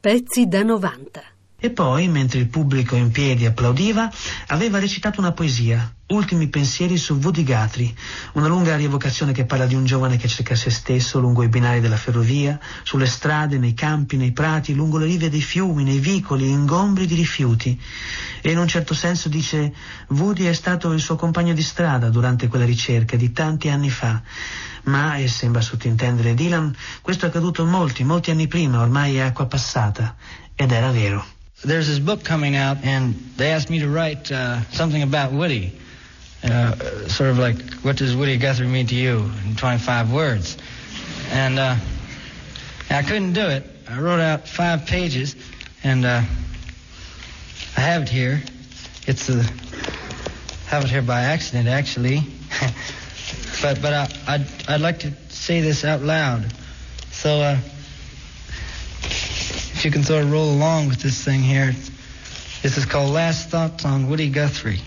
Pezzi da 90. E poi, mentre il pubblico in piedi applaudiva, aveva recitato una poesia, Ultimi pensieri su Woody Guthrie, una lunga rievocazione che parla di un giovane che cerca se stesso lungo i binari della ferrovia, sulle strade, nei campi, nei prati, lungo le rive dei fiumi, nei vicoli, ingombri di rifiuti. E in un certo senso dice: Woody è stato il suo compagno di strada durante quella ricerca di tanti anni fa. Ma, e sembra sottintendere Dylan, questo è accaduto molti anni prima, ormai è acqua passata. Ed era vero. There's this book coming out, and they asked me to write something about Woody, sort of like, what does Woody Guthrie mean to you in 25 words? And I couldn't do it. I wrote out 5 pages, and I have it here. Have it here by accident, actually. but I'd like to say this out loud. So if you can sort of roll along with this thing here. This is called Last Thoughts on Woody Guthrie.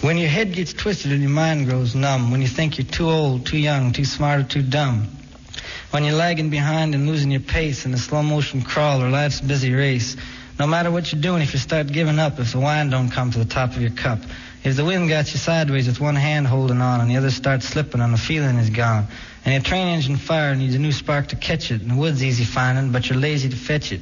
When your head gets twisted and your mind grows numb, when you think you're too old, too young, too smart, or too dumb, when you're lagging behind and losing your pace in a slow-motion crawl or life's busy race, no matter what you're doing, if you start giving up, if the wine don't come to the top of your cup, if the wind got you sideways with one hand holding on and the other starts slipping and the feeling is gone, and your train engine fire needs a new spark to catch it, and the wood's easy finding, but you're lazy to fetch it,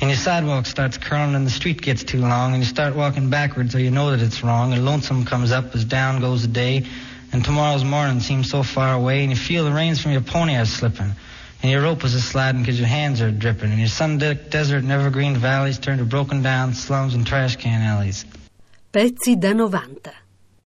and your sidewalk starts curling and the street gets too long, and you start walking backwards so you know that it's wrong, and lonesome comes up as down goes the day, and tomorrow's morning seems so far away, and you feel the reins from your pony are slipping, and your rope is a sliding because your hands are dripping, and your sun-decked desert and evergreen valleys turn to broken-down slums and trash can alleys. Pezzi da 90.